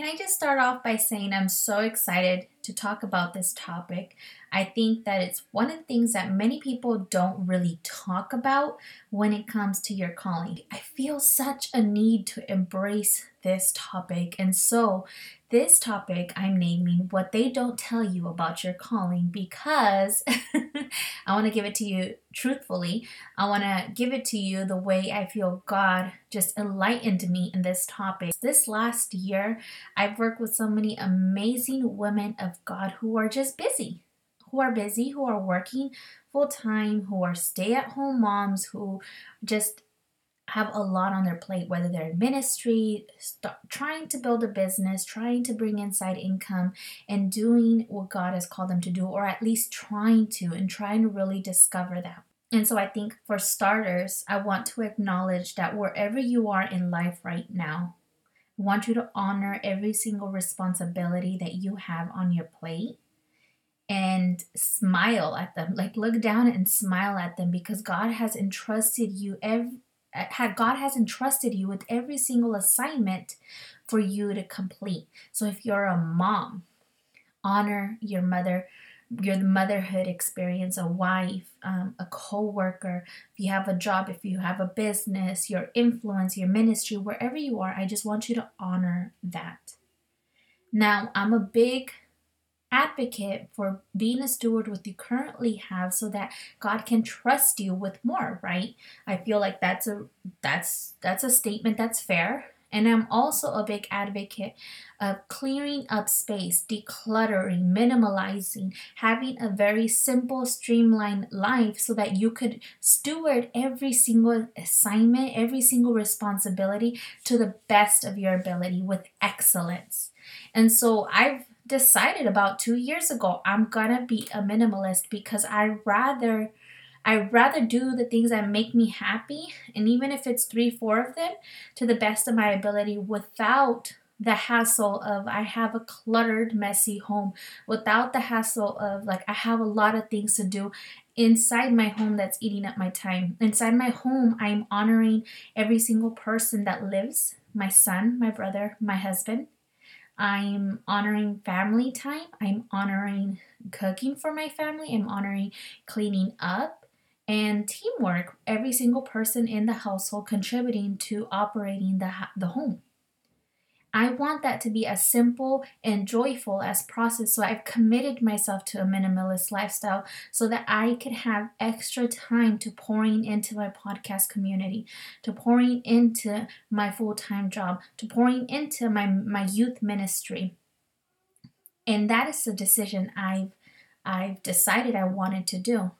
Can I just start off by saying I'm so excited to talk about this topic. I think that it's one of the things that many people don't really talk about when it comes to your calling. I feel such a need to embrace this topic. And so this topic I'm naming What They Don't Tell You About Your Calling, because I want to give it to you truthfully. I want to give it to you the way I feel God just enlightened me in this topic. This last year, I've worked with so many amazing women of God who are just busy. Who are working full-time, who are stay-at-home moms, who just have a lot on their plate, whether they're in ministry, trying to build a business, trying to bring in side income, and doing what God has called them to do, or at least trying to really discover that. And so I think for starters, I want to acknowledge that wherever you are in life right now, I want you to honor every single responsibility that you have on your plate. And smile at them, like look down and smile at them, because God has entrusted you with every single assignment for you to complete. So if you're a mom, honor your mother, your motherhood experience, a wife, a co-worker, if you have a job, if you have a business, your influence, your ministry, wherever you are, I just want you to honor that. Now, I'm a big advocate for being a steward with you currently have, so that God can trust you with more, right? I feel like that's a statement that's fair. And I'm also a big advocate of clearing up space, decluttering, minimalizing, having a very simple, streamlined life so that you could steward every single assignment, every single responsibility to the best of your ability with excellence. And so I've decided about 2 years ago, I'm gonna be a minimalist, because I rather do the things that make me happy, and even if it's 3-4 of them, to the best of my ability, without the hassle of I have a cluttered, messy home, without the hassle of like I have a lot of things to do inside my home that's eating up my time. Inside my home, I'm honoring every single person that lives, my son, my brother, my husband. I'm honoring family time. I'm honoring cooking for my family. I'm honoring cleaning up and teamwork. Every single person in the household contributing to operating the home. I want that to be as simple and joyful as process. So I've committed myself to a minimalist lifestyle so that I could have extra time to pouring into my podcast community, to pouring into my full-time job, to pouring into my youth ministry. And that is the decision I've decided I wanted to do.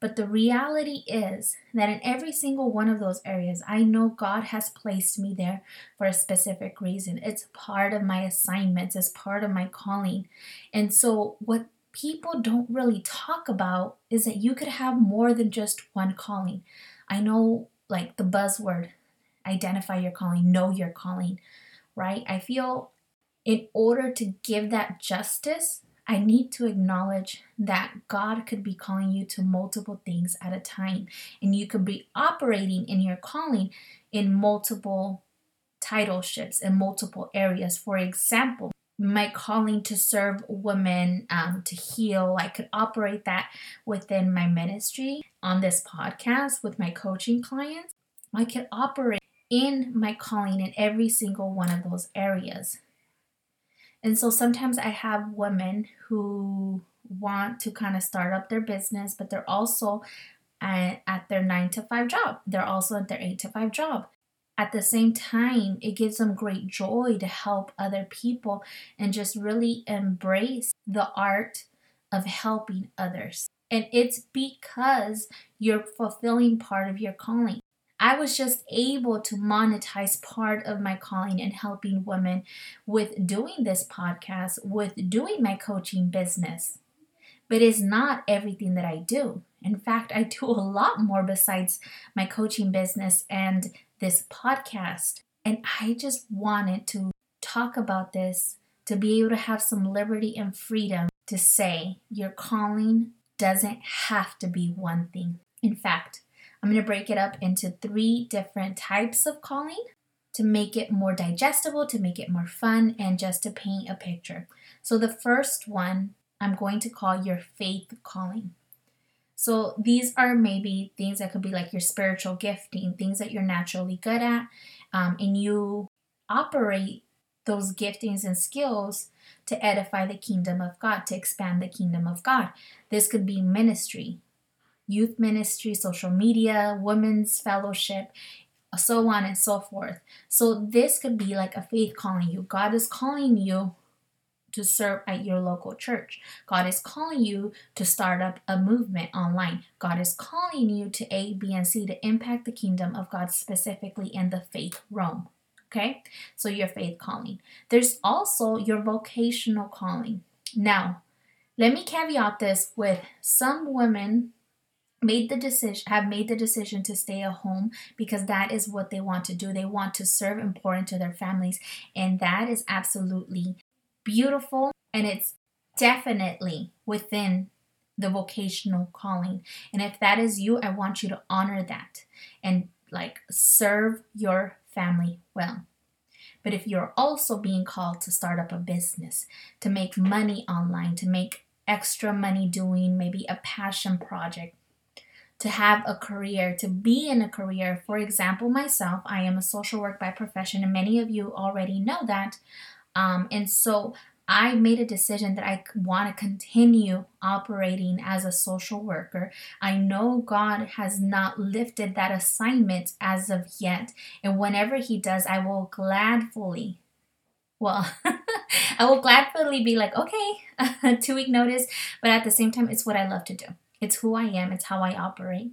But the reality is that in every single one of those areas, I know God has placed me there for a specific reason. It's part of my assignments. It's part of my calling. And so what people don't really talk about is that you could have more than just one calling. I know, like the buzzword, identify your calling, know your calling, right? I feel in order to give that justice, I need to acknowledge that God could be calling you to multiple things at a time, and you could be operating in your calling in multiple titleships and multiple areas. For example, my calling to serve women, to heal, I could operate that within my ministry, on this podcast, with my coaching clients. I could operate in my calling in every single one of those areas. And so sometimes I have women who want to kind of start up their business, but they're also at their 9-to-5 job. They're also at their 8-to-5 job. At the same time, it gives them great joy to help other people and just really embrace the art of helping others. And it's because you're fulfilling part of your calling. I was just able to monetize part of my calling and helping women with doing this podcast, with doing my coaching business. But it's not everything that I do. In fact, I do a lot more besides my coaching business and this podcast. And I just wanted to talk about this, to be able to have some liberty and freedom to say your calling doesn't have to be one thing. In fact, I'm going to break it up into 3 different types of calling. to make it more digestible, to make it more fun, and just to paint a picture. So the first one I'm going to call your faith calling. So these are maybe things that could be like your spiritual gifting, things that you're naturally good at, and you operate those giftings and skills to edify the kingdom of God, to expand the kingdom of God. This could be ministry, youth ministry, social media, women's fellowship, so on and so forth. So this could be like a faith calling you. God is calling you to serve at your local church. God is calling you to start up a movement online. God is calling you to A, B, and C to impact the kingdom of God specifically in the faith realm. Okay, so your faith calling. There's also your vocational calling. Now, let me caveat this with some women have made the decision to stay at home because that is what they want to do. They want to serve and pour into their families, and that is absolutely beautiful, and it's definitely within the vocational calling. And if that is you, I want you to honor that and like serve your family well. But if you're also being called to start up a business, to make money online, to make extra money doing maybe a passion project, to have a career, to be in a career. For example, myself, I am a social worker by profession, and many of you already know that. And so I made a decision that I want to continue operating as a social worker. I know God has not lifted that assignment as of yet. And whenever he does, I will gladly, be like, okay, 2-week notice. But at the same time, it's what I love to do. It's who I am. It's how I operate.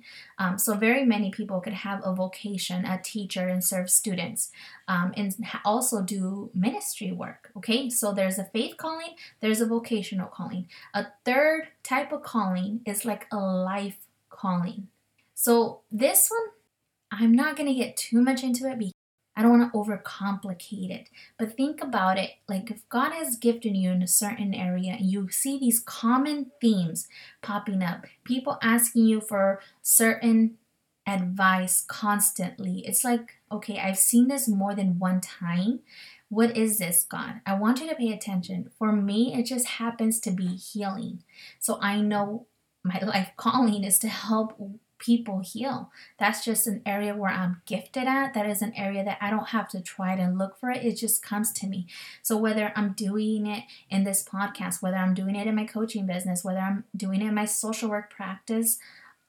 So very many people could have a vocation, a teacher, and serve students, and also do ministry work. Okay, so there's a faith calling. There's a vocational calling. A third type of calling is like a life calling. So this one, I'm not going to get too much into it because I don't want to overcomplicate it. But think about it. Like if God has gifted you in a certain area and you see these common themes popping up, people asking you for certain advice constantly. It's like, okay, I've seen this more than one time. What is this, God? I want you to pay attention. For me, it just happens to be healing. So I know my life calling is to help people heal. That's just an area where I'm gifted at. That is an area that I don't have to try to look for it. It just comes to me. So whether I'm doing it in this podcast, whether I'm doing it in my coaching business, whether I'm doing it in my social work practice,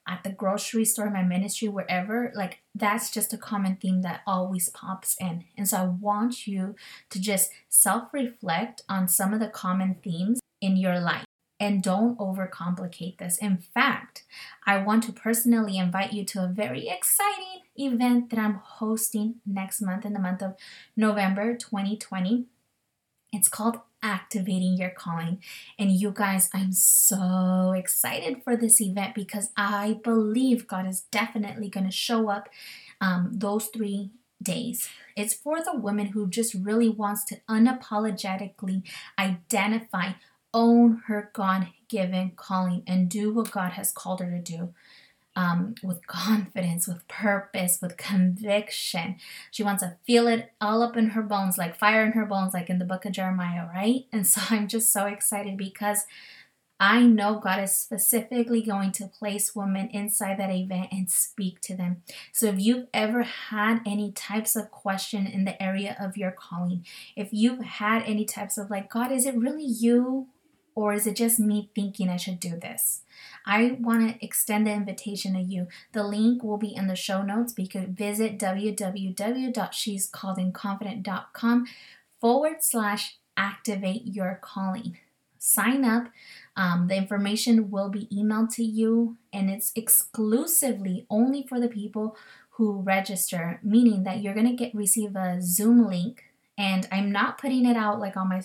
at the grocery store, my ministry, wherever, like that's just a common theme that always pops in. And so I want you to just self-reflect on some of the common themes in your life. And don't overcomplicate this. In fact, I want to personally invite you to a very exciting event that I'm hosting next month in the month of November 2020. It's called Activating Your Calling. And you guys, I'm so excited for this event because I believe God is definitely going to show up those 3 days. It's for the woman who just really wants to unapologetically identify, own her God-given calling, and do what God has called her to do with confidence, with purpose, with conviction. She wants to feel it all up in her bones, like fire in her bones, like in the book of Jeremiah, right? And so I'm just so excited because I know God is specifically going to place women inside that event and speak to them. So if you've ever had any types of question in the area of your calling, if you've had any types of like, God, is it really you? Or is it just me thinking I should do this? I want to extend the invitation to you. The link will be in the show notes. You can visit www.shescalledinconfident.com/activate your calling. Sign up. The information will be emailed to you, and it's exclusively only for the people who register, meaning that you're going to receive a Zoom link. And I'm not putting it out like on my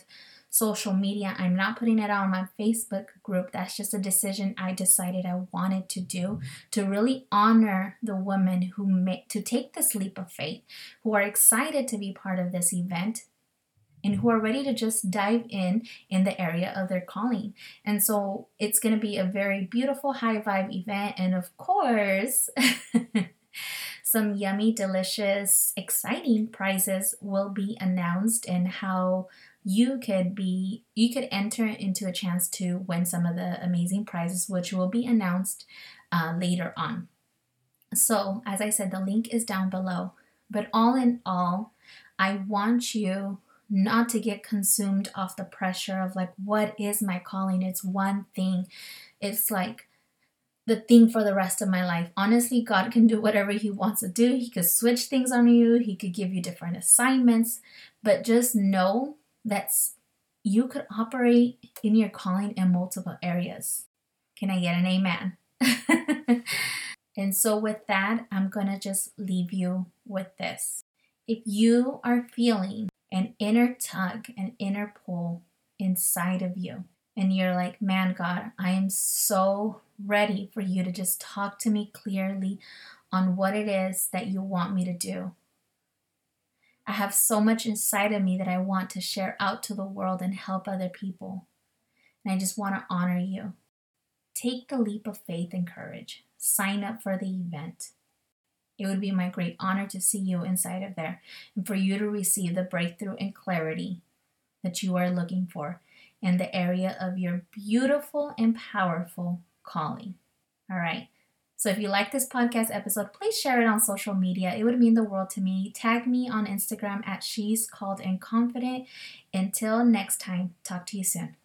social media. I'm not putting it out on my Facebook group. That's just a decision I decided I wanted to do to really honor the women who to take this leap of faith, who are excited to be part of this event, and who are ready to just dive in the area of their calling. And so it's going to be a very beautiful high vibe event. And of course, some yummy, delicious, exciting prizes will be announced, and how you could enter into a chance to win some of the amazing prizes, which will be announced later on. So, as I said, the link is down below. But all in all, I want you not to get consumed off the pressure of like, what is my calling? It's one thing. It's like the thing for the rest of my life. Honestly, God can do whatever he wants to do. He could switch things on you. He could give you different assignments. But just know that you could operate in your calling in multiple areas. Can I get an amen? And so with that, I'm going to just leave you with this. If you are feeling an inner tug, an inner pull inside of you, and you're like, man, God, I am so ready for you to just talk to me clearly on what it is that you want me to do. I have so much inside of me that I want to share out to the world and help other people. And I just want to honor you. Take the leap of faith and courage. Sign up for the event. It would be my great honor to see you inside of there and for you to receive the breakthrough and clarity that you are looking for in the area of your beautiful and powerful calling. All right. So if you like this podcast episode, please share it on social media. It would mean the world to me. Tag me on Instagram at She's Called In Confident. Until next time, talk to you soon.